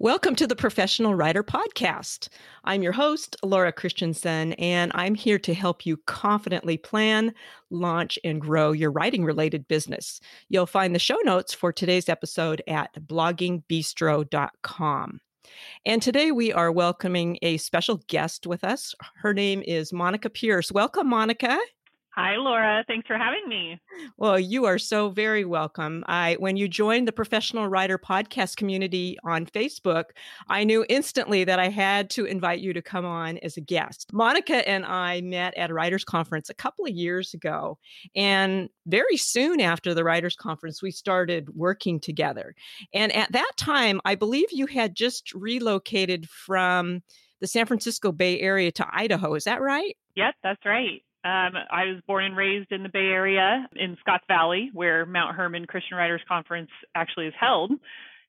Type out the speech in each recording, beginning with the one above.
Welcome to the Professional Writer Podcast. I'm your host, Laura Christensen, and I'm here to help you confidently plan, launch, and grow your writing-related business. You'll find the show notes for today's episode at bloggingbistro.com. And today we are welcoming a special guest with us. Her name is Monica Pierce. Welcome, Monica. Hi, Laura. Thanks for having me. Well, you are so very welcome. When you joined the Professional Writer Podcast community on Facebook, I knew instantly that I had to invite you to come on as a guest. Monica and I met at a writers conference a couple of years ago, and very soon after the writers conference, we started working together. And at that time, I believe you had just relocated from the San Francisco Bay Area to Idaho. Is that right? Yep, that's right. I was born and raised in the Bay Area in Scott Valley, where Mount Hermon Christian Writers Conference actually is held.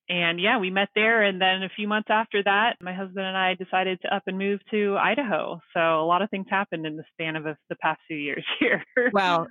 And yeah, we met there. And then a few months after that, my husband and I decided to up and move to Idaho. So a lot of things happened in the span of the past few years here. Wow.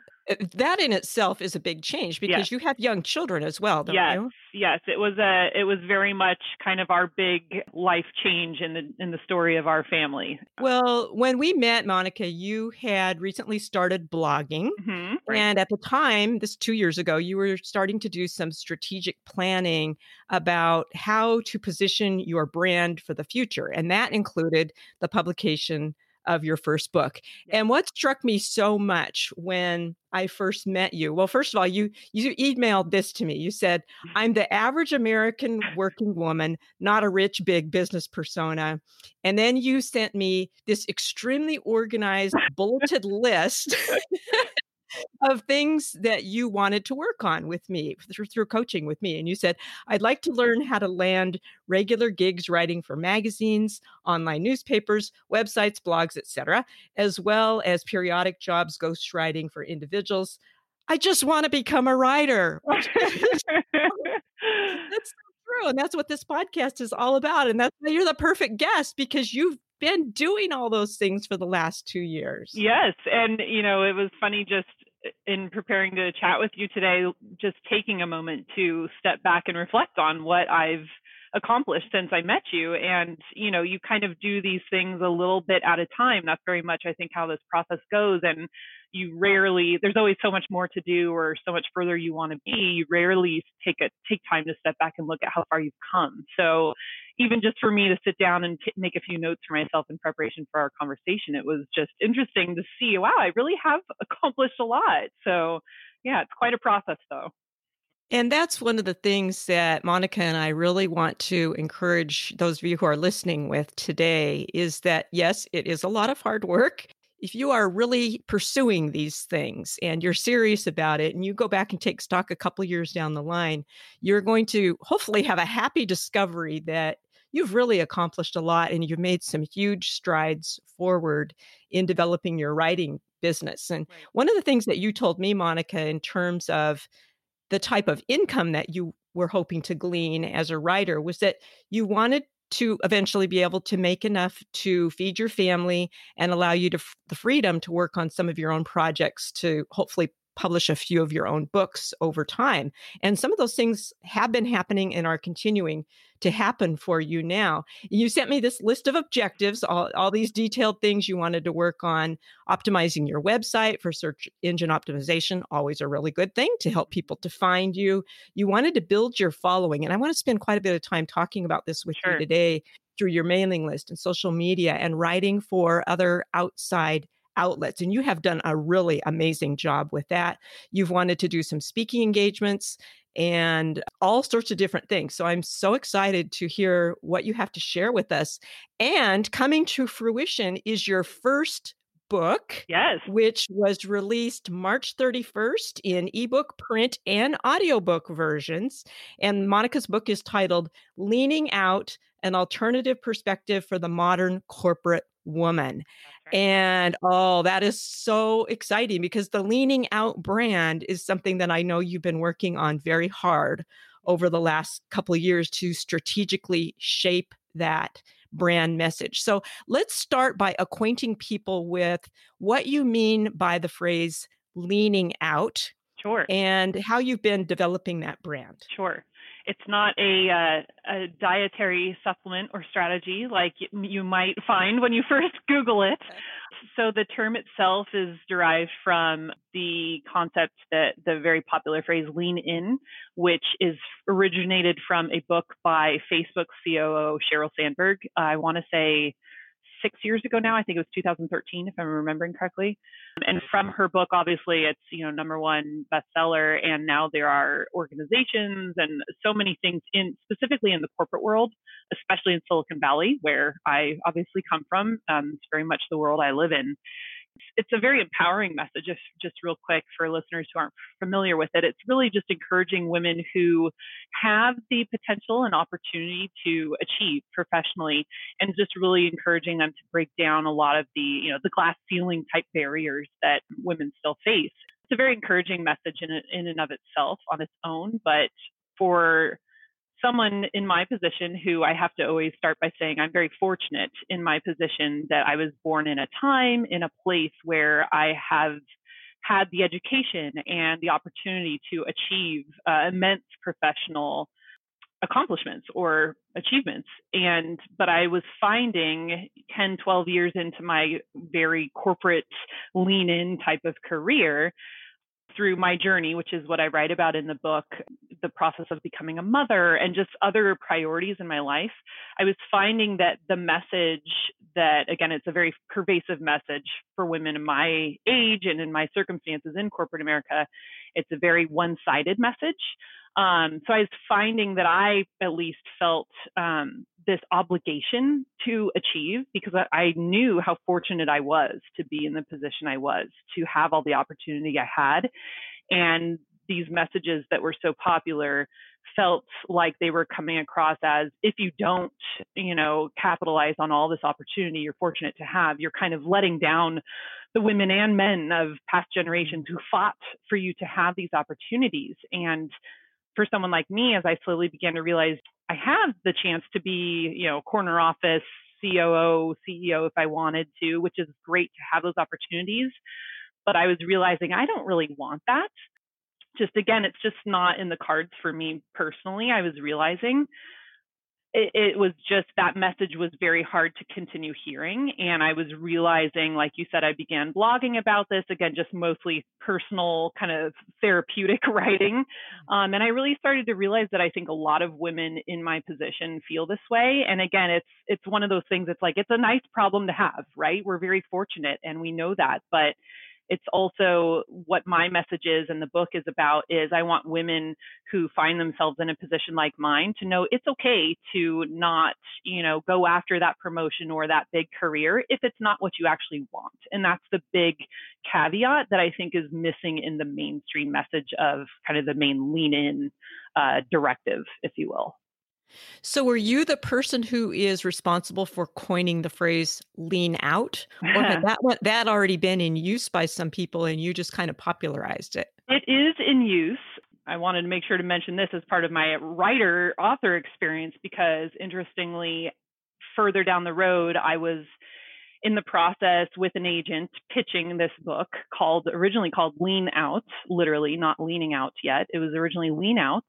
That in itself is a big change because you have young children as well, don't you? Yes. It was very much kind of our big life change in the story of our family. Well, when we met, Monica, you had recently started blogging. Mm-hmm, right. And at the time, this 2 years ago, you were starting to do some strategic planning about how to position your brand for the future. And that included the publication of your first book. And what struck me so much when I first met you, well, first of all, you emailed this to me. You said, "I'm the average American working woman, not a rich, big business persona." And then you sent me this extremely organized, bulleted list of things that you wanted to work on with me through coaching with me. And you said, "I'd like to learn how to land regular gigs writing for magazines, online newspapers, websites, blogs, etc., as well as periodic jobs, ghostwriting for individuals. I just want to become a writer." That's true. And that's what this podcast is all about. And that's why you're the perfect guest, because you've been doing all those things for the last 2 years. Yes. And, you know, it was funny just in preparing to chat with you today, just taking a moment to step back and reflect on what I've accomplished since I met you. And, you know, you kind of do these things a little bit at a time. That's very much, I think, how this process goes. And there's always so much more to do or so much further you want to be. You rarely take time to step back and look at how far you've come. So even just for me to sit down and make a few notes for myself in preparation for our conversation, it was just interesting to see, wow, I really have accomplished a lot. So yeah, it's quite a process though. And that's one of the things that Monica and I really want to encourage those of you who are listening with today is that, yes, it is a lot of hard work. If you are really pursuing these things and you're serious about it and you go back and take stock a couple of years down the line, you're going to hopefully have a happy discovery that you've really accomplished a lot and you've made some huge strides forward in developing your writing business. And one of the things that you told me, Monica, in terms of the type of income that you were hoping to glean as a writer was that you wanted to eventually be able to make enough to feed your family and allow you the freedom to work on some of your own projects to hopefully publish a few of your own books over time. And some of those things have been happening and are continuing to happen for you now. You sent me this list of objectives, all these detailed things you wanted to work on, optimizing your website for search engine optimization, always a really good thing to help people to find you. You wanted to build your following. And I want to spend quite a bit of time talking about this with you today through your mailing list and social media and writing for other outside outlets. And you have done a really amazing job with that. You've wanted to do some speaking engagements and all sorts of different things. So I'm so excited to hear what you have to share with us. And coming to fruition is your first book, which was released March 31st in ebook, print, and audiobook versions. And Monica's book is titled Leaning Out, An Alternative Perspective for the Modern Corporate Woman. And that is so exciting because the Leaning Out brand is something that I know you've been working on very hard over the last couple of years to strategically shape that brand message. So let's start by acquainting people with what you mean by the phrase leaning out and how you've been developing that brand. Sure. It's not a dietary supplement or strategy like you might find when you first Google it. So the term itself is derived from the concept that the very popular phrase lean in, which is originated from a book by Facebook COO Sheryl Sandberg. I want to say 6 years ago now. I think it was 2013, if I'm remembering correctly. And from her book, obviously, it's, you know, #1 bestseller. And now there are organizations and so many things in specifically in the corporate world, especially in Silicon Valley, where I obviously come from. It's very much the world I live in. It's a very empowering message, if, just real quick for listeners who aren't familiar with it. It's really just encouraging women who have the potential and opportunity to achieve professionally, and just really encouraging them to break down a lot of the, you know, the glass ceiling type barriers that women still face. It's a very encouraging message in and of itself on its own, but for someone in my position, who I have to always start by saying I'm very fortunate in my position that I was born in a time, in a place where I have had the education and the opportunity to achieve immense professional accomplishments or achievements. But I was finding 10, 12 years into my very corporate lean in type of career, through my journey, which is what I write about in the book, the process of becoming a mother and just other priorities in my life, I was finding that the message that, again, it's a very pervasive message for women in my age and in my circumstances in corporate America, it's a very one-sided message. So I was finding that I at least felt this obligation to achieve, because I knew how fortunate I was to be in the position I was, to have all the opportunity I had. And these messages that were so popular felt like they were coming across as, if you don't, you know, capitalize on all this opportunity you're fortunate to have, you're kind of letting down the women and men of past generations who fought for you to have these opportunities. And for someone like me, as I slowly began to realize I have the chance to be, you know, corner office, COO, CEO if I wanted to, which is great to have those opportunities. But I was realizing I don't really want that. Just again, it's just not in the cards for me personally. I was realizing it was just that message was very hard to continue hearing. And I was realizing, like you said, I began blogging about this, again, just mostly personal kind of therapeutic writing. And I really started to realize that I think a lot of women in my position feel this way. And again, it's one of those things that's like, it's a nice problem to have, right? We're very fortunate and we know that, but it's also what my message is and the book is about is I want women who find themselves in a position like mine to know it's okay to not, you know, go after that promotion or that big career if it's not what you actually want. And that's the big caveat that I think is missing in the mainstream message of kind of the main lean in directive, if you will. So were you the person who is responsible for coining the phrase lean out? Or had that already been in use by some people and you just kind of popularized it? It is in use. I wanted to make sure to mention this as part of my writer-author experience because, interestingly, further down the road, I was in the process with an agent pitching this book originally called Lean Out, literally not Leaning Out yet. It was originally Lean Out.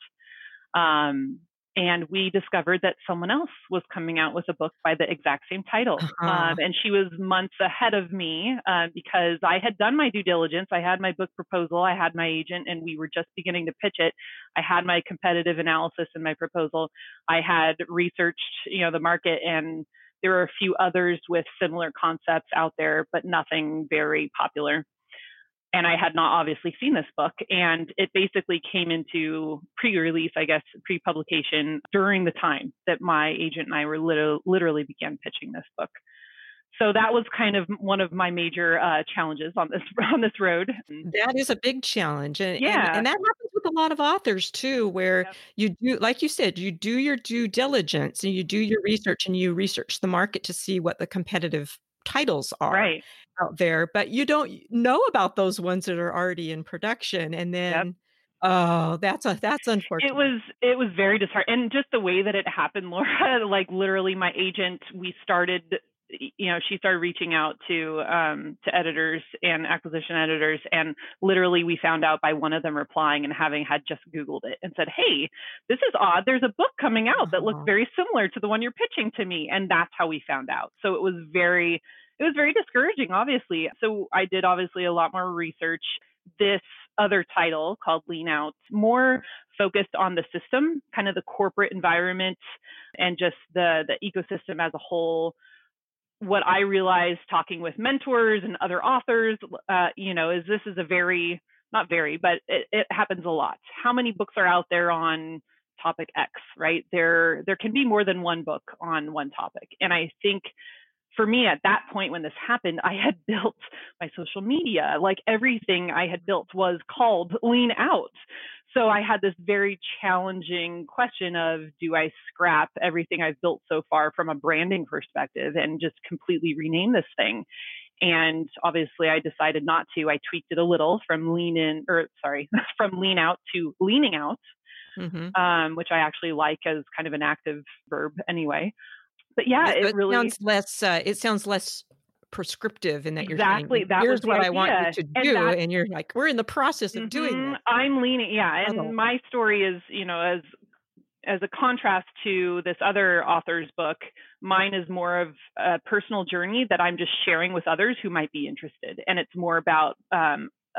And we discovered that someone else was coming out with a book by the exact same title. And she was months ahead of me because I had done my due diligence. I had my book proposal. I had my agent, and we were just beginning to pitch it. I had my competitive analysis in my proposal. I had researched, you know, the market, and there were a few others with similar concepts out there, but nothing very popular. And I had not obviously seen this book, and it basically came into pre-release, I guess, pre-publication during the time that my agent and I were literally began pitching this book. So that was kind of one of my major challenges on this road. That is a big challenge. And that happens with a lot of authors too, where you do, like you said, you do your due diligence and you do your research and you research the market to see what the competitive titles are out there, but you don't know about those ones that are already in production. And then, oh, that's unfortunate. It was very disheartening. And just the way that it happened, Laura, like literally my agent, we started you know, she started reaching out to editors and acquisition editors, and literally we found out by one of them replying and having had just Googled it and said, "Hey, this is odd. There's a book coming out that looks very similar to the one you're pitching to me." And that's how we found out. So it was very discouraging, obviously. So I did obviously a lot more research. This other title called Lean Out, more focused on the system, kind of the corporate environment and just the ecosystem as a whole. What I realized talking with mentors and other authors, is this is a very, not very, but it happens a lot. How many books are out there on topic X, right? There can be more than one book on one topic. And I think for me at that point when this happened, I had built my social media, like everything I had built was called Lean Out. So I had this very challenging question of, do I scrap everything I've built so far from a branding perspective and just completely rename this thing? And obviously I decided not to. I tweaked it a little from Lean Out to Leaning Out, which I actually like as kind of an active verb anyway. But yeah, it really sounds less prescriptive in that you're saying, here's what I want you to do. And you're like, we're in the process of doing that. I'm leaning. Yeah. And my story is, as a contrast to this other author's book, mine is more of a personal journey that I'm just sharing with others who might be interested. And it's more about,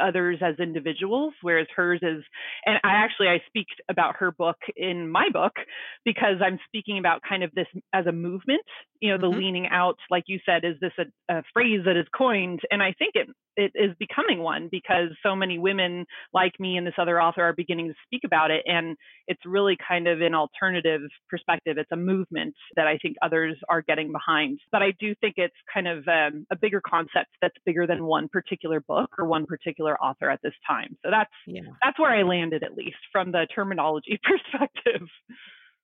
others as individuals, whereas hers is, and I speak about her book in my book because I'm speaking about kind of this as a movement, the leaning out, like you said, is this a phrase that is coined? And I think it is becoming one because so many women like me and this other author are beginning to speak about it. And it's really kind of an alternative perspective. It's a movement that I think others are getting behind. But I do think it's kind of a bigger concept that's bigger than one particular book or one particular author at this time. So that's where I landed, at least from the terminology perspective.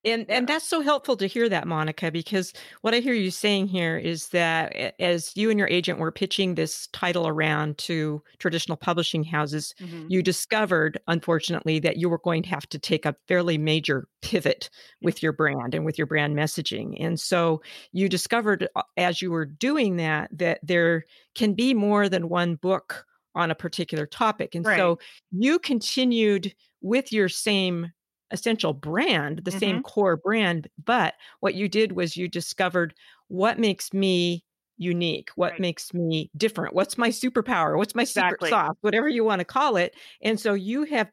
And that's so helpful to hear that, Monica, because what I hear you saying here is that as you and your agent were pitching this title around to traditional publishing houses, you discovered, unfortunately, that you were going to have to take a fairly major pivot with your brand and with your brand messaging. And so you discovered as you were doing that there can be more than one book on a particular topic. And so you continued with your same essential brand, the same core brand, but what you did was you discovered what makes me unique, what makes me different, what's my superpower, what's my secret sauce, whatever you want to call it. And so you have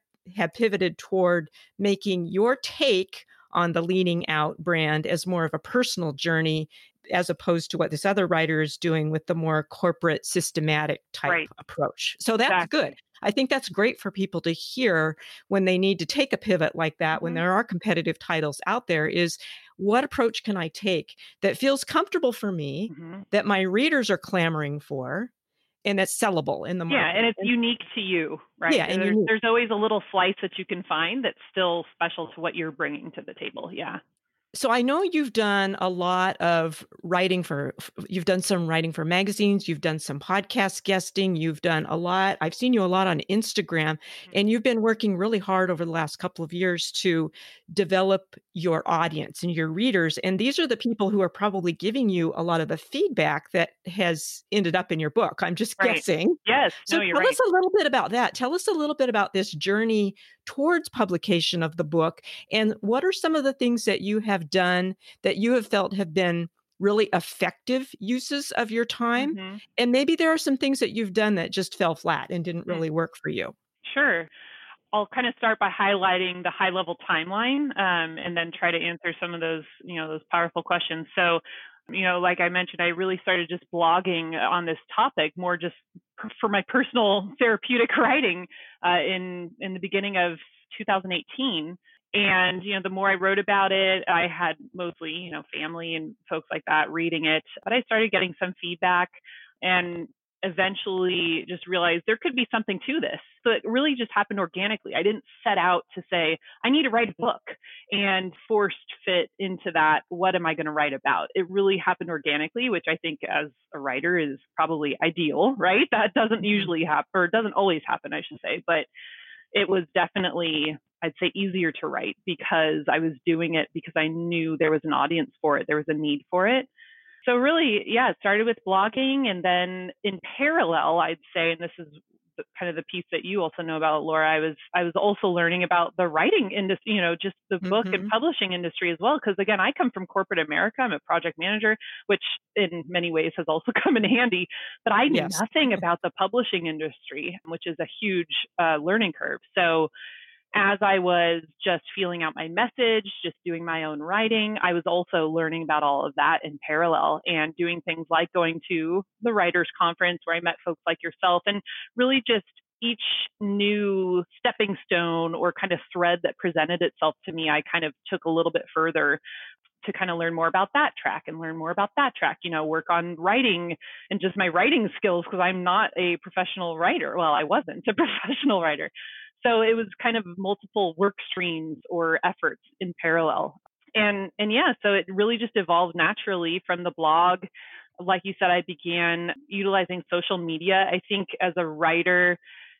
pivoted toward making your take on the Leaning Out brand as more of a personal journey, as opposed to what this other writer is doing with the more corporate systematic type approach. So that's good. I think that's great for people to hear when they need to take a pivot like that, when there are competitive titles out there, is what approach can I take that feels comfortable for me, that my readers are clamoring for, and that's sellable in the market. Yeah, and it's unique to you, right? Yeah, and there's always a little slice that you can find that's still special to what you're bringing to the table, yeah. So I know you've done a lot of writing for magazines, you've done some podcast guesting, you've done a lot. I've seen you a lot on Instagram, and you've been working really hard over the last couple of years to develop your audience and your readers. And these are the people who are probably giving you a lot of the feedback that has ended up in your book. I'm just guessing. Yes. So tell us a little bit about that. Tell us a little bit about this journey towards publication of the book. And what are some of the things that you have done that you have felt have been really effective uses of your time? And maybe there are some things that you've done that just fell flat and didn't really work for you. Sure. I'll kind of start by highlighting the high level timeline, and then try to answer some of those, those powerful questions. So, like I mentioned, I really started just blogging on this topic more just for my personal therapeutic writing in the beginning of 2018. And, the more I wrote about it, I had mostly, family and folks like that reading it, but I started getting some feedback and eventually just realized there could be something to this. So it really just happened organically. I didn't set out to say, I need to write a book and forced fit into that. What am I going to write about? It really happened organically, which I think as a writer is probably ideal, right? That doesn't usually happen, or doesn't always happen, I should say, but it was definitely, I'd say, easier to write because I was doing it because I knew there was an audience for it. There was a need for it. So really, yeah, it started with blogging, and then in parallel, I'd say, and this is kind of the piece that you also know about, Laura, I was also learning about the writing industry, you know, just the book and publishing industry as well. Because again, I come from corporate America. I'm a project manager, which in many ways has also come in handy. But I knew nothing about the publishing industry, which is a huge learning curve. So as I was just feeling out my message, just doing my own writing, I was also learning about all of that in parallel and doing things like going to the writers conference where I met folks like yourself, and really just each new stepping stone or kind of thread that presented itself to me, I kind of took a little bit further to kind of learn more about that track and learn more about that track, you know, work on writing and just my writing skills, because I'm not a professional writer. Well, I wasn't a professional writer. So it was kind of multiple work streams or efforts in parallel. And yeah, so it really just evolved naturally from the blog. Like you said, I began utilizing social media. I think as a writer,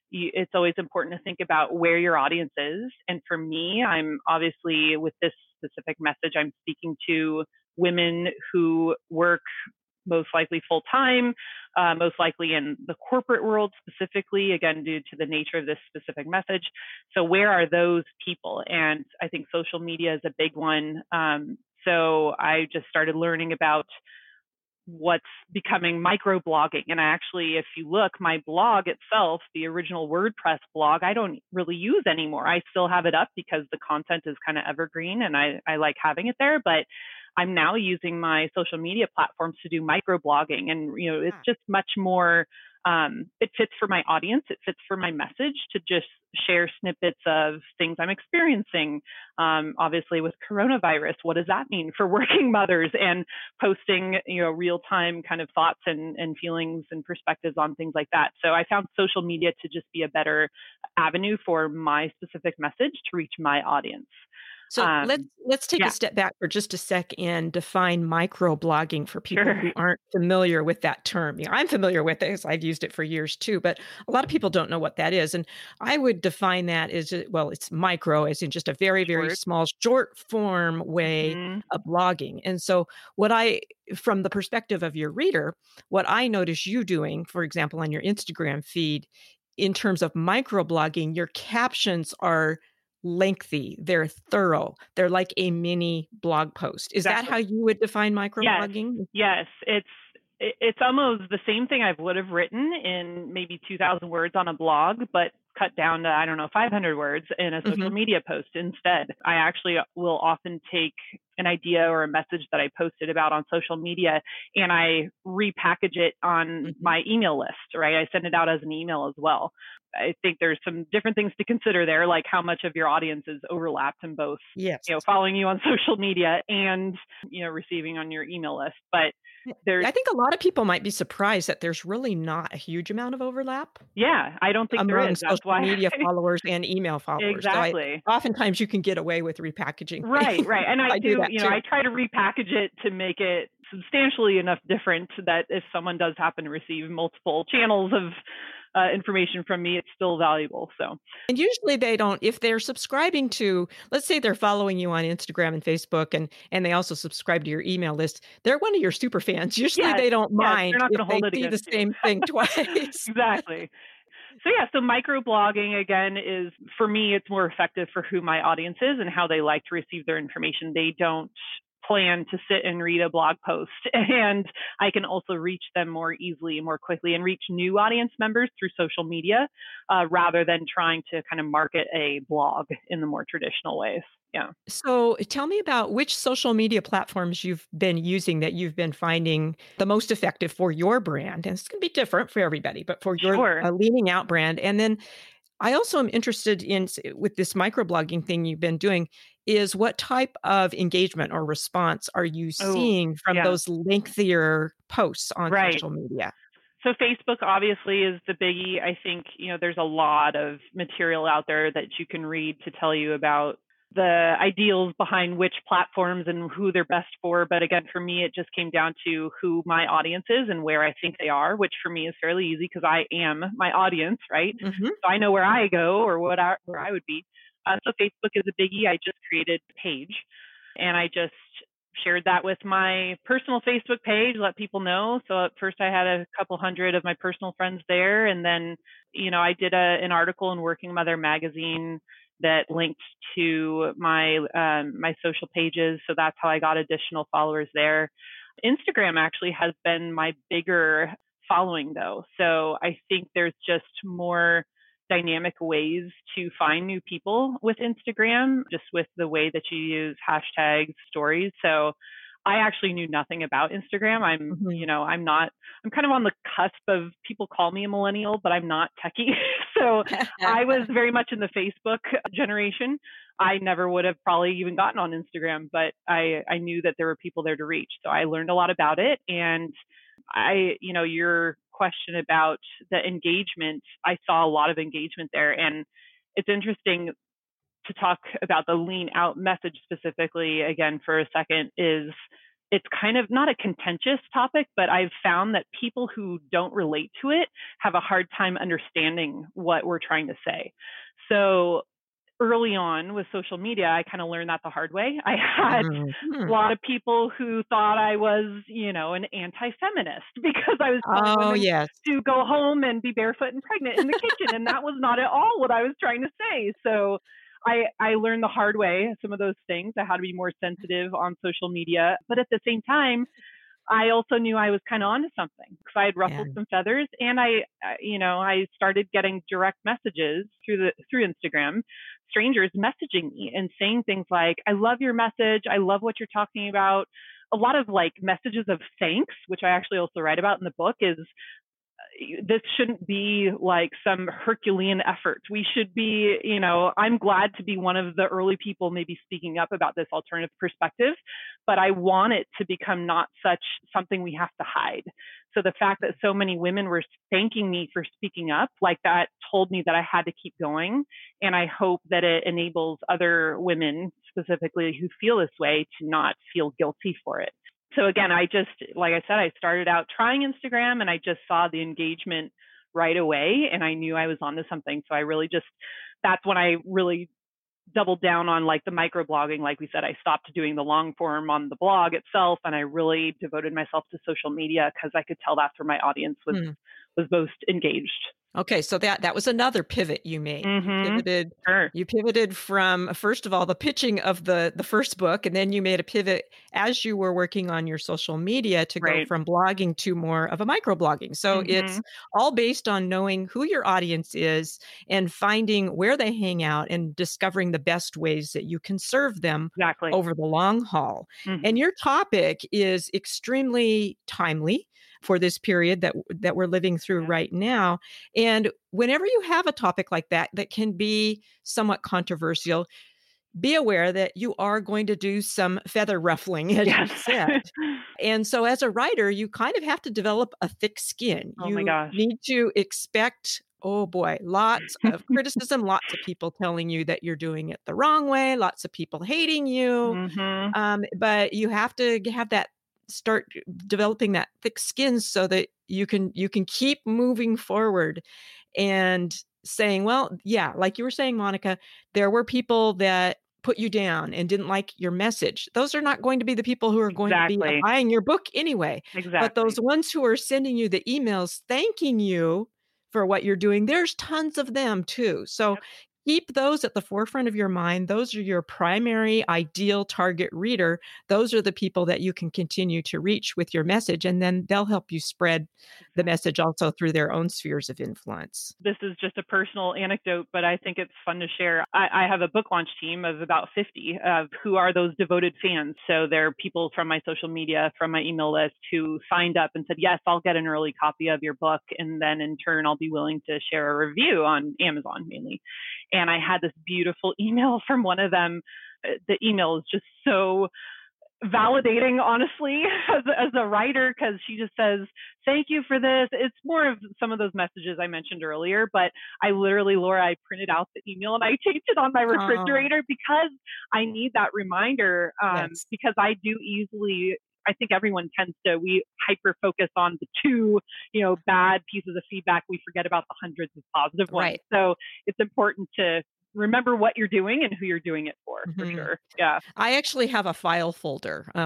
it's always important to think about where your audience is. And for me, I'm obviously with this specific message, I'm speaking to women who work most likely full-time, most likely in the corporate world specifically, again, due to the nature of this specific message. So where are those people? And I think social media is a big one. So I just started learning about what's becoming microblogging. And I actually, if you look, my blog itself, the original WordPress blog, I don't really use anymore. I still have it up because the content is kind of evergreen and I like having it there. But I'm now using my social media platforms to do microblogging, and you know, it's just much more. It fits for my audience. It fits for my message to just share snippets of things I'm experiencing. Obviously, with coronavirus, what does that mean for working mothers? And posting, you know, real time kind of thoughts and feelings and perspectives on things like that. So I found social media to just be a better avenue for my specific message to reach my audience. So let's take a step back for just a sec and define microblogging for people who aren't familiar with that term. You know, I'm familiar with it because I've used it for years too, but a lot of people don't know what that is. And I would define that as, well, it's micro as in just a very, very small, short form way of blogging. And so what I, from the perspective of your reader, what I notice you doing, for example, on your Instagram feed, in terms of microblogging, your captions are lengthy, they're thorough, they're like a mini blog post. Is that how you would define microblogging? Yes, it's almost the same thing I would have written in maybe 2,000 words on a blog, but cut down to, I don't know, 500 words in a social media post instead. I actually will often take an idea or a message that I posted about on social media and I repackage it on my email list, right? I send it out as an email as well. I think there's some different things to consider there, like how much of your audience is overlapped in both, you know, following you on social media and, you know, receiving on your email list. But I think a lot of people might be surprised that there's really not a huge amount of overlap. Yeah, I don't think there is. Among social media followers and email followers. Exactly. So oftentimes you can get away with repackaging. Right. And I do that you know, too. I try to repackage it to make it substantially enough different that if someone does happen to receive multiple channels of information from me, it's still valuable. So, and usually they don't, if they're subscribing to, let's say they're following you on Instagram and Facebook, and they also subscribe to your email list, they're one of your super fans. Usually they don't mind if they see the same thing twice. Exactly. So yeah, so microblogging again is, for me, it's more effective for who my audience is and how they like to receive their information. They don't plan to sit and read a blog post, and I can also reach them more easily, more quickly, and reach new audience members through social media rather than trying to kind of market a blog in the more traditional ways. Yeah. So tell me about which social media platforms you've been using that you've been finding the most effective for your brand. And it's going to be different for everybody, but for your Leaning Out brand. And then I also am interested in, with this microblogging thing you've been doing, is what type of engagement or response are you seeing from those lengthier posts on social media? So Facebook obviously is the biggie. I think, you know, there's a lot of material out there that you can read to tell you about the ideals behind which platforms and who they're best for. But again, for me, it just came down to who my audience is and where I think they are, which for me is fairly easy because I am my audience, right? So I know where I go or what where I would be. So Facebook is a biggie. I just created a page and I just shared that with my personal Facebook page, let people know. So at first I had a couple hundred of my personal friends there. And then, you know, I did an article in Working Mother magazine that linked to my my social pages. So that's how I got additional followers there. Instagram actually has been my bigger following though. So I think there's just more dynamic ways to find new people with Instagram, just with the way that you use hashtags, stories. So I actually knew nothing about Instagram. I'm kind of on the cusp of, people call me a millennial, but I'm not techie. So I was very much in the Facebook generation. I never would have probably even gotten on Instagram, but I knew that there were people there to reach. So I learned a lot about it. And your question about the engagement, I saw a lot of engagement there. And it's interesting to talk about the lean out message specifically again for a second, is it's kind of not a contentious topic, but I've found that people who don't relate to it have a hard time understanding what we're trying to say. So early on with social media, I kind of learned that the hard way. I had a lot of people who thought I was, an anti-feminist because I was telling women to go home and be barefoot and pregnant in the kitchen. And that was not at all what I was trying to say. So I learned the hard way some of those things. I had to be more sensitive on social media. But at the same time, I also knew I was kind of onto something because I had ruffled some feathers, and I started getting direct messages through Instagram, strangers messaging me and saying things like, I love your message. I love what you're talking about. A lot of like messages of thanks, which I actually also write about in the book, is this shouldn't be like some Herculean effort. We should be, I'm glad to be one of the early people maybe speaking up about this alternative perspective, but I want it to become not such something we have to hide. So the fact that so many women were thanking me for speaking up like that told me that I had to keep going. And I hope that it enables other women specifically who feel this way to not feel guilty for it. So again, I started out trying Instagram and I just saw the engagement right away and I knew I was onto something. So that's when I really doubled down on like the microblogging. Like we said, I stopped doing the long form on the blog itself and I really devoted myself to social media because I could tell that's where my audience was most engaged. Okay, so that was another pivot you made. Mm-hmm. You pivoted from, first of all, the pitching of the first book, and then you made a pivot as you were working on your social media to go from blogging to more of a microblogging. So it's all based on knowing who your audience is and finding where they hang out and discovering the best ways that you can serve them over the long haul. Mm-hmm. And your topic is extremely timely for this period that we're living through right now. And whenever you have a topic like that can be somewhat controversial, be aware that you are going to do some feather ruffling, as you said. And so as a writer, you kind of have to develop a thick skin. Oh, my gosh. You need to expect, lots of criticism, lots of people telling you that you're doing it the wrong way, lots of people hating you. Mm-hmm. But you have to have that, start developing that thick skin so that you can keep moving forward and saying, like you were saying, Monica, there were people that put you down and didn't like your message. Those are not going to be the people who are going to be buying your book anyway. Exactly. But those ones who are sending you the emails thanking you for what you're doing, there's tons of them too. So keep those at the forefront of your mind. Those are your primary ideal target reader. Those are the people that you can continue to reach with your message, and then they'll help you spread the message also through their own spheres of influence. This is just a personal anecdote, but I think it's fun to share. I have a book launch team of about 50 of who are those devoted fans. So they're people from my social media, from my email list, who signed up and said, yes, I'll get an early copy of your book. And then in turn, I'll be willing to share a review on Amazon mainly. And I had this beautiful email from one of them. The email is just so validating, honestly, as a writer, because she just says, thank you for this. It's more of some of those messages I mentioned earlier, but I literally, Laura, I printed out the email and I taped it on my refrigerator because I need that reminder because I do easily... I think everyone tends to, we hyper-focus on the two, bad pieces of feedback. We forget about the hundreds of positive ones. So it's important to remember what you're doing and who you're doing it for sure. Yeah. I actually have a file folder. I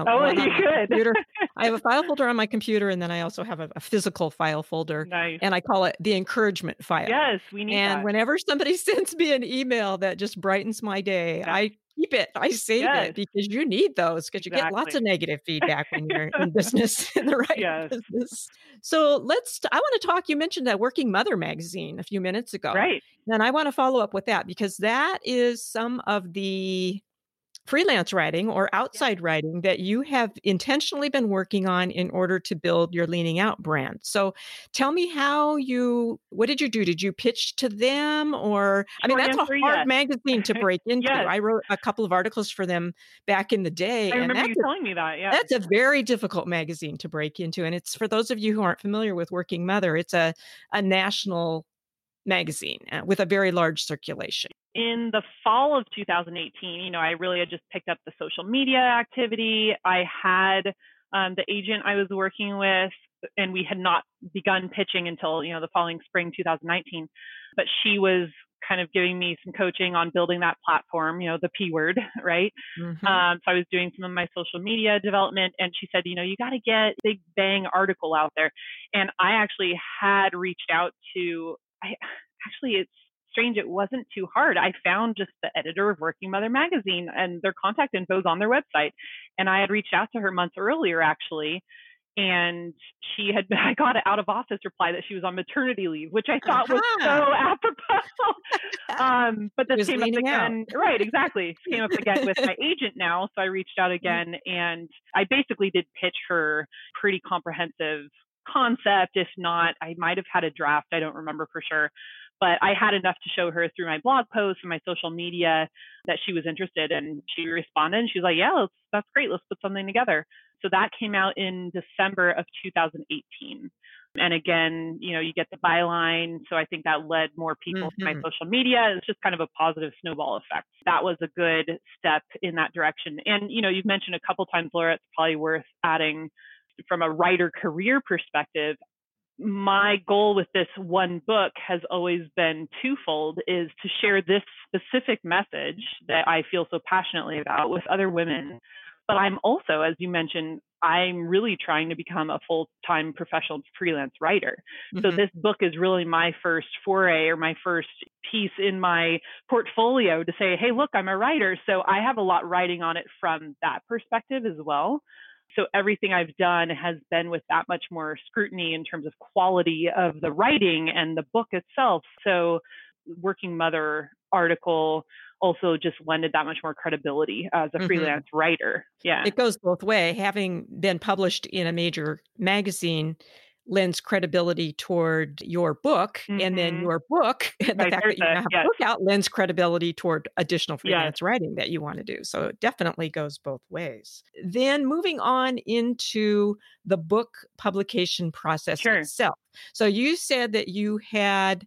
have a file folder on my computer, and then I also have a physical file folder. Nice. And I call it the encouragement file. Yes, we need that. And whenever somebody sends me an email that just brightens my day, I keep it. I save it, because you need those, because you get lots of negative feedback when you're in business, in the right business. So I want to talk, you mentioned that Working Mother magazine a few minutes ago. Right. And I want to follow up with that, because that is some of the freelance writing or outside writing that you have intentionally been working on in order to build your Leaning Out brand. So tell me what did you do? Did you pitch to them? Or, that's a hard magazine to break into. Yes. I wrote a couple of articles for them back in the day. I remember you telling me that. Yeah. That's a very difficult magazine to break into. And it's, for those of you who aren't familiar with Working Mother, it's a national magazine with a very large circulation. In the fall of 2018, I really had just picked up the social media activity. I had the agent I was working with, and we had not begun pitching until, the following spring 2019. But she was kind of giving me some coaching on building that platform, the P word, right? Mm-hmm. So I was doing some of my social media development, and she said, you got to get big bang article out there. And I actually had reached out to, it's strange, it wasn't too hard. I found just the editor of Working Mother magazine, and their contact info is on their website. And I had reached out to her months earlier, actually. And I got an out of office reply that she was on maternity leave, which I thought was so apropos. But this came up again. Right, exactly. It came up again with my agent now. So I reached out again, and I basically did pitch her pretty comprehensive concept. If not, I might've had a draft. I don't remember for sure, but I had enough to show her through my blog posts and my social media that she was interested. And she responded, and she was like, yeah, that's great. Let's put something together. So that came out in December of 2018. And again, you get the byline. So I think that led more people to my social media. It's just kind of a positive snowball effect. That was a good step in that direction. And, you've mentioned a couple times, Laura, it's probably worth adding, from a writer career perspective, my goal with this one book has always been twofold, is to share this specific message that I feel so passionately about with other women. But I'm also, as you mentioned, I'm really trying to become a full-time professional freelance writer. Mm-hmm. So this book is really my first foray, or my first piece in my portfolio to say, hey, look, I'm a writer. So I have a lot riding on it from that perspective as well. So everything I've done has been with that much more scrutiny in terms of quality of the writing and the book itself. So Working Mother article also just lended that much more credibility as a freelance writer. Yeah. It goes both ways. Having been published in a major magazine lends credibility toward your book, and then your book, and the fact that you now have a book out, lends credibility toward additional freelance writing that you want to do. So it definitely goes both ways. Then moving on into the book publication process itself. So you said that you have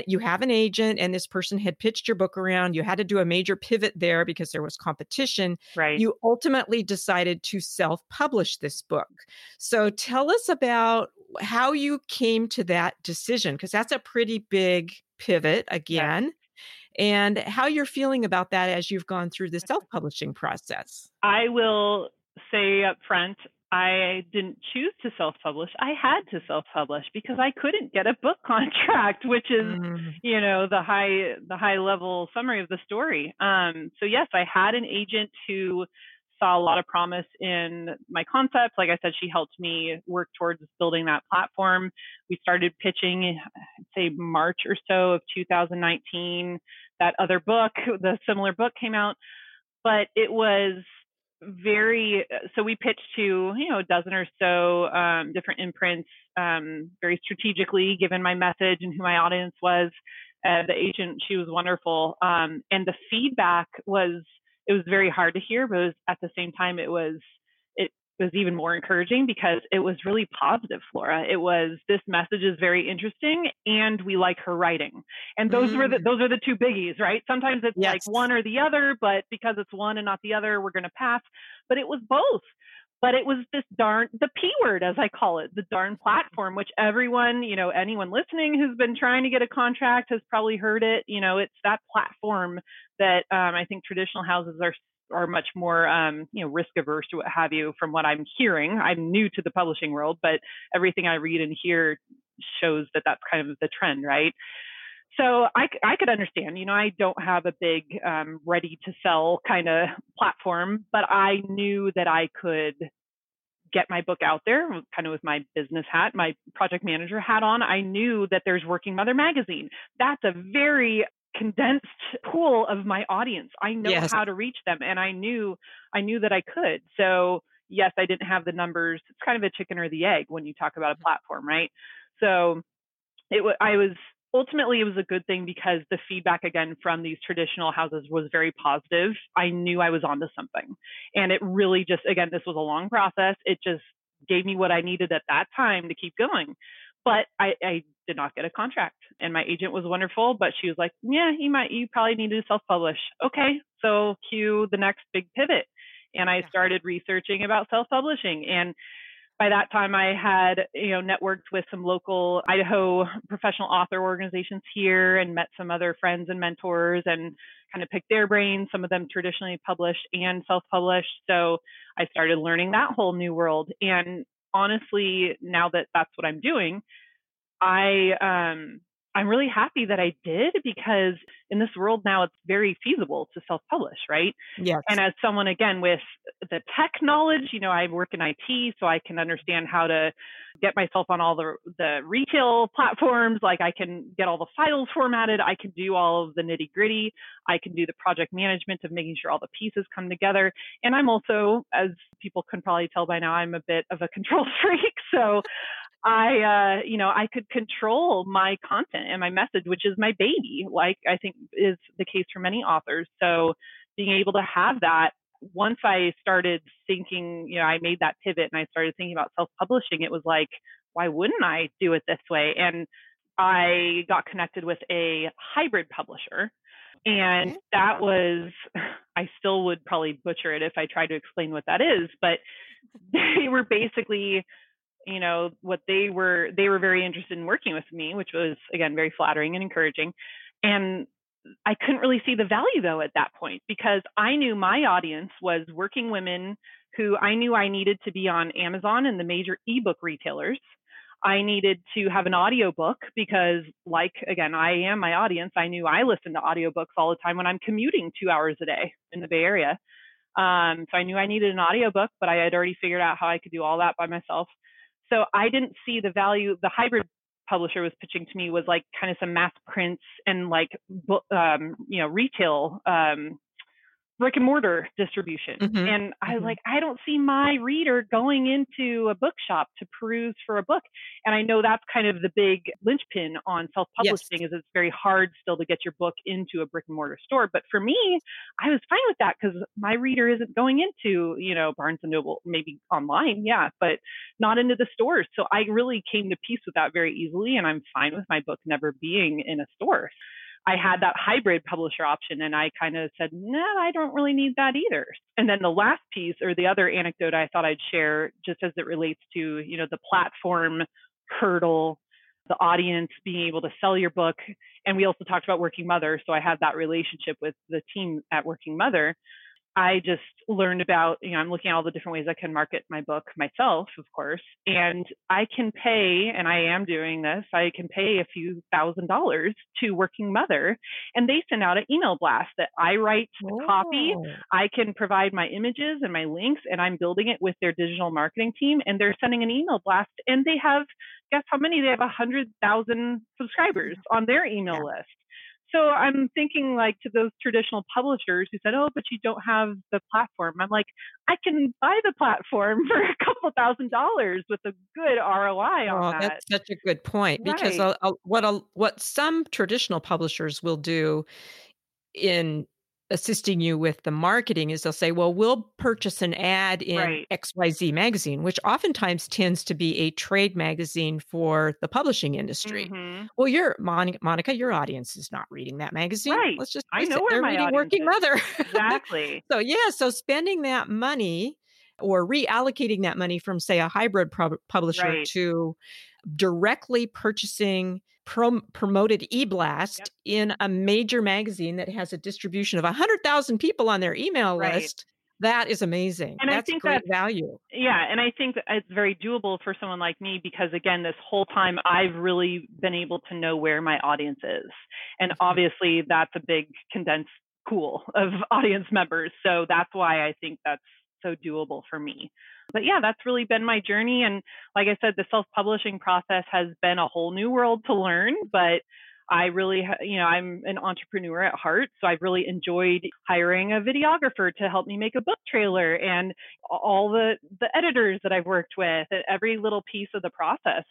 an agent, and this person had pitched your book around. You had to do a major pivot there because there was competition. Right. You ultimately decided to self-publish this book. So tell us about how you came to that decision, because that's a pretty big pivot again, and how you're feeling about that as you've gone through the self-publishing process. I will say up front, I didn't choose to self-publish. I had to self-publish because I couldn't get a book contract, which is, the high level summary of the story. So yes, I had an agent who saw a lot of promise in my concept. Like I said, she helped me work towards building that platform. We started pitching, I'd say March or so of 2019. That other book, the similar book, came out, but it was so we pitched to, a dozen or so different imprints, very strategically, given my message and who my audience was. The agent, she was wonderful. And the feedback it was very hard to hear, but at the same time, it was even more encouraging because it was really positive, Laura. It was, this message is very interesting and we like her writing. And those are the two biggies, right? Sometimes it's like one or the other, but because it's one and not the other, we're going to pass. But it was both. But it was this darn, the P word, as I call it, the darn platform, which everyone, you know, anyone listening who's been trying to get a contract has probably heard it. You know, it's that platform that I think traditional houses are much more, you know, risk averse to what have you, from what I'm hearing. I'm new to the publishing world, but everything I read and hear shows that that's kind of the trend, right? So I could understand, you know, I don't have a big ready to sell kind of platform, but I knew that I could get my book out there kind of with my business hat, my project manager hat on. I knew that there's Working Mother magazine. That's a very condensed pool of my audience. I know yes. how to reach them, and I knew that I could. So yes, I didn't have the numbers. It's kind of a chicken or the egg when you talk about a platform, right? So ultimately, it was a good thing because the feedback, again, from these traditional houses was very positive. I knew I was onto something. And it really just, again, this was a long process. It just gave me what I needed at that time to keep going. But I did not get a contract. And my agent was wonderful, but she was like, yeah, you probably need to self-publish. Okay, so cue the next big pivot. And I started researching about self-publishing. And by that time, I had, you know, networked with some local Idaho professional author organizations here and met some other friends and mentors and kind of picked their brains, some of them traditionally published and self-published. So I started learning that whole new world. And honestly, now that that's what I'm doing, I'm really happy that I did, because in this world now, it's very feasible to self-publish, right? Yes. And as someone, again, with the tech knowledge, you know, I work in IT, so I can understand how to get myself on all the retail platforms. Like, I can get all the files formatted. I can do all of the nitty gritty. I can do the project management of making sure all the pieces come together. And I'm also, as people can probably tell by now, I'm a bit of a control freak. So I, you know, I could control my content and my message, which is my baby, like I think is the case for many authors. So being able to have that, once I started thinking, you know, I made that pivot and I started thinking about self-publishing, it was like, why wouldn't I do it this way? And I got connected with a hybrid publisher. And that was, I still would probably butcher it if I tried to explain what that is, but they were basically, you know, what they were very interested in working with me, which was, again, very flattering and encouraging. And I couldn't really see the value, though, at that point, because I knew my audience was working women who I knew I needed to be on Amazon and the major ebook retailers. I needed to have an audiobook because, like, again, I am my audience. I knew I listened to audiobooks all the time when I'm commuting 2 hours a day in the Bay Area. So I knew I needed an audiobook, but I had already figured out how I could do all that by myself. So I didn't see the value. The hybrid publisher was pitching to me was like kind of some mass prints and like, you know, retail, brick and mortar distribution. Mm-hmm. And I was like, I don't see my reader going into a bookshop to peruse for a book. And I know that's kind of the big linchpin on self-publishing, yes. is it's very hard still to get your book into a brick and mortar store. But for me, I was fine with that because my reader isn't going into, you know, Barnes and Noble, maybe online. Yeah, but not into the stores. So I really came to peace with that very easily. And I'm fine with my book never being in a store. I had that hybrid publisher option and I kind of said, no, I don't really need that either. And then the last piece, or the other anecdote I thought I'd share, just as it relates to, you know, the platform hurdle, the audience, being able to sell your book. And we also talked about Working Mother. So I had that relationship with the team at Working Mother. I just learned about, you know, I'm looking at all the different ways I can market my book myself, of course, and I can pay, and I am doing this, I can pay a few $1,000 to Working Mother, and they send out an email blast that I write the copy, I can provide my images and my links, and I'm building it with their digital marketing team, and they're sending an email blast, and they have, guess how many? They have 100,000 subscribers on their email list. So I'm thinking, like, to those traditional publishers who said, oh, but you don't have the platform. I'm like, I can buy the platform for a couple $1,000 with a good ROI on that. That's such a good point, right? Because what some traditional publishers will do in assisting you with the marketing is they'll say, well, we'll purchase an ad in XYZ magazine, which oftentimes tends to be a trade magazine for the publishing industry. Mm-hmm. Well, Monica, your audience is not reading that magazine. Right. Let's just, I know where they're my reading Working Mother. Exactly. So spending that money or reallocating that money from, say, a hybrid publisher right. to directly purchasing promoted eblast yep. in a major magazine that has a distribution of 100,000 people on their email right. list. That is amazing. And that's great value. Yeah. And I think it's very doable for someone like me because, again, this whole time I've really been able to know where my audience is. And obviously, that's a big condensed pool of audience members. So that's why I think that's so doable for me. But yeah, that's really been my journey. And like I said, the self-publishing process has been a whole new world to learn. But I really, I'm an entrepreneur at heart. So I've really enjoyed hiring a videographer to help me make a book trailer and all the editors that I've worked with and every little piece of the process.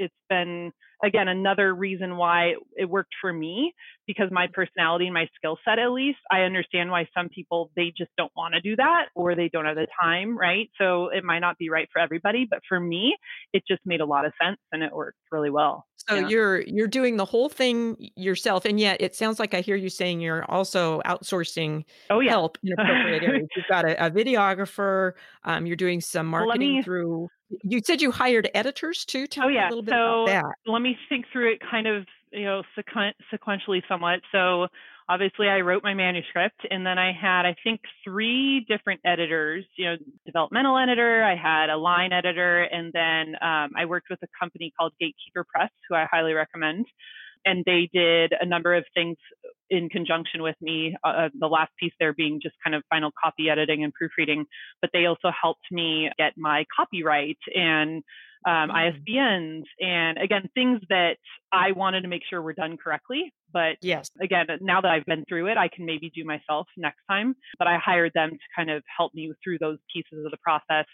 It's been, again, another reason why it worked for me because my personality and my skill set, at least, I understand why some people, they just don't want to do that or they don't have the time, right? So it might not be right for everybody, but for me, it just made a lot of sense and it worked really well. So you're doing the whole thing yourself. And yet it sounds like I hear you saying you're also outsourcing help in appropriate areas. You've got a videographer, you're doing some marketing through, you said you hired editors too. Tell me a little bit about that. Let me think through it kind of, sequentially somewhat. So obviously I wrote my manuscript and then I had, I think, 3 different editors, developmental editor, I had a line editor, and then I worked with a company called Gatekeeper Press, who I highly recommend. And they did a number of things in conjunction with me, the last piece there being just kind of final copy editing and proofreading. But they also helped me get my copyright and ISBNs and, again, things that I wanted to make sure were done correctly. But yes, again, now that I've been through it, I can maybe do myself next time. But I hired them to kind of help me through those pieces of the process.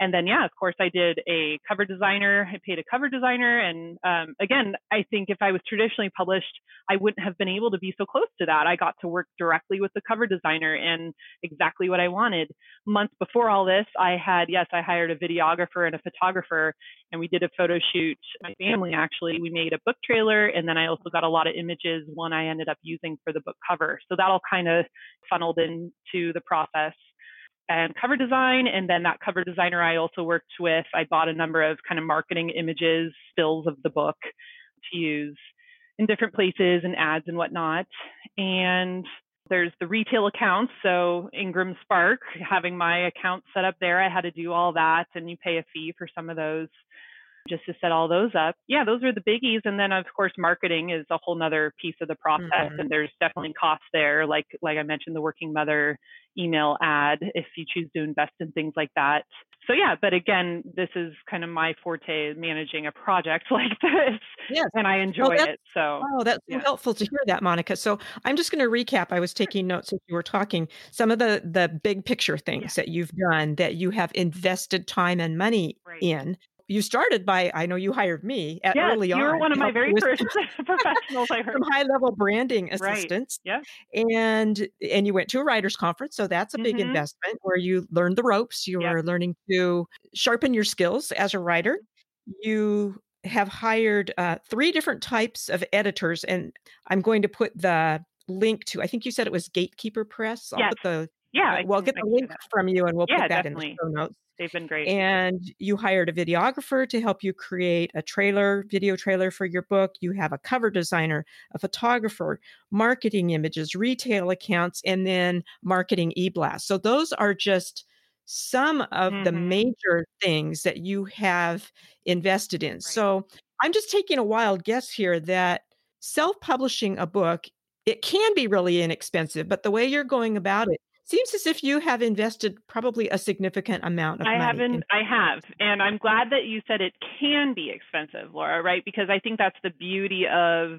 And then, of course, I did a cover designer. I paid a cover designer. And again, I think if I was traditionally published, I wouldn't have been able to be so close to that. I got to work directly with the cover designer and exactly what I wanted. Months before all this, I hired a videographer and a photographer. And we did a photo shoot. My family, actually, we made a book trailer. And then I also got a lot of images, one I ended up using for the book cover. So that all kind of funneled into the process and cover design. And then that cover designer I also worked with, I bought a number of kind of marketing images, stills of the book to use in different places and ads and whatnot. And there's the retail accounts. So IngramSpark, having my account set up there, I had to do all that. And you pay a fee for some of those just to set all those up. Yeah, those are the biggies. And then, of course, marketing is a whole nother piece of the process. Mm-hmm. And there's definitely costs there. Like I mentioned, the Working Mother email ad, if you choose to invest in things like that. So but again, this is kind of my forte, managing a project like this, and I enjoy it. So that's so helpful to hear that, Monica. So I'm just going to recap. I was taking notes as you were talking. Some of the big picture things that you've done that you have invested time and money in. You started by, I know you hired me early on. You were one of my very first professionals I heard. Some high-level branding assistants. Right. Yeah. And you went to a writer's conference, so that's a big investment where you learned the ropes. You were learning to sharpen your skills as a writer. You have hired 3 different types of editors, and I'm going to put the link to, I think you said it was Gatekeeper Press. I'll put the... Yeah, we'll get the link from you and we'll put that in the show notes. They've been great. And you hired a videographer to help you create a trailer, video trailer for your book. You have a cover designer, a photographer, marketing images, retail accounts, and then marketing eblast. So those are just some of the major things that you have invested in. Right. So I'm just taking a wild guess here that self-publishing a book, it can be really inexpensive, but the way you're going about it, seems as if you have invested probably a significant amount of money. I have. And I'm glad that you said it can be expensive, Laura, right? Because I think that's the beauty of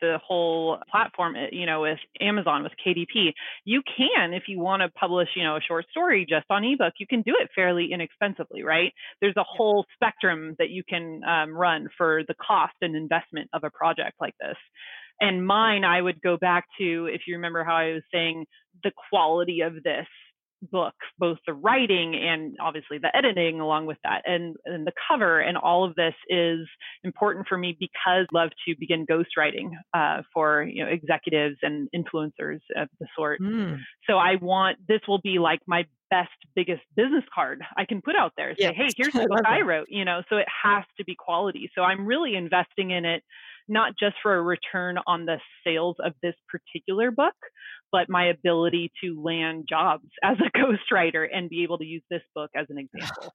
the whole platform, with Amazon, with KDP. You can, if you want to publish, a short story just on ebook, you can do it fairly inexpensively, right? There's a whole spectrum that you can run for the cost and investment of a project like this. And mine, I would go back to, if you remember how I was saying, the quality of this book, both the writing and obviously the editing along with that and the cover and all of this is important for me because I love to begin ghostwriting for executives and influencers of the sort. So I want, this will be like my best, biggest business card I can put out there. Say, hey, here's the book I wrote, you know, so it has to be quality. So I'm really investing in it, not just for a return on the sales of this particular book, but my ability to land jobs as a ghostwriter and be able to use this book as an example.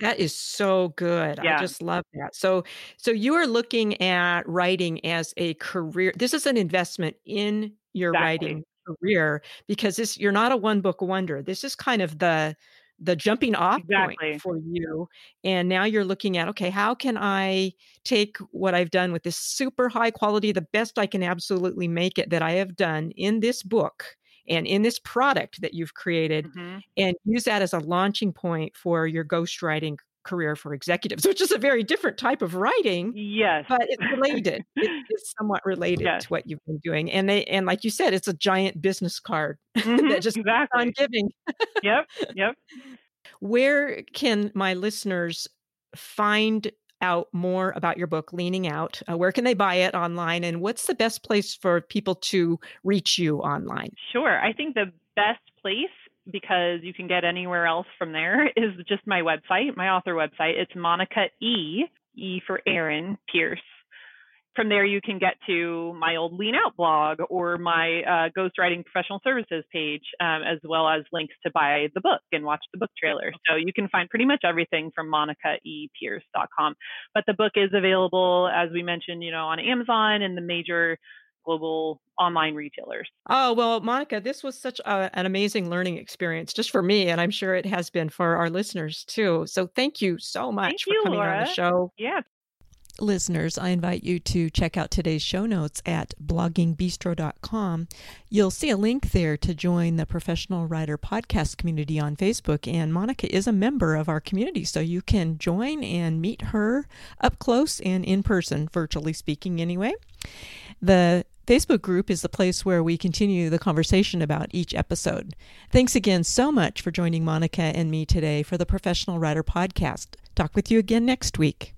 That is so good. Yeah. I just love that. So you are looking at writing as a career. This is an investment in your writing career, because this, you're not a one book wonder. This is kind of the jumping off point for you. And now you're looking at, okay, how can I take what I've done with this super high quality, the best I can absolutely make it that I have done in this book and in this product that you've created, and use that as a launching point for your ghostwriting career for executives, which is a very different type of writing. Yes. But it's related. It's somewhat related to what you've been doing. And like you said, it's a giant business card that just keeps on giving. Yep. Where can my listeners find out more about your book, Leaning Out? Where can they buy it online? And what's the best place for people to reach you online? Sure. I think the best place, because you can get anywhere else from there, is just my website, my author website. It's Monica E for Aaron, Pierce. From there, you can get to my old Lean Out blog or my ghostwriting professional services page, as well as links to buy the book and watch the book trailer. So you can find pretty much everything from MonicaEPierce.com. But the book is available, as we mentioned, on Amazon and the major global online retailers. Oh, well, Monica, this was such an amazing learning experience just for me. And I'm sure it has been for our listeners too. So thank you so much for coming Laura. On the show. Yeah. Listeners, I invite you to check out today's show notes at bloggingbistro.com. You'll see a link there to join the Professional Writer Podcast community on Facebook. And Monica is a member of our community, so you can join and meet her up close and in person, virtually speaking anyway. The Facebook group is the place where we continue the conversation about each episode. Thanks again so much for joining Monica and me today for the Professional Writer Podcast. Talk with you again next week.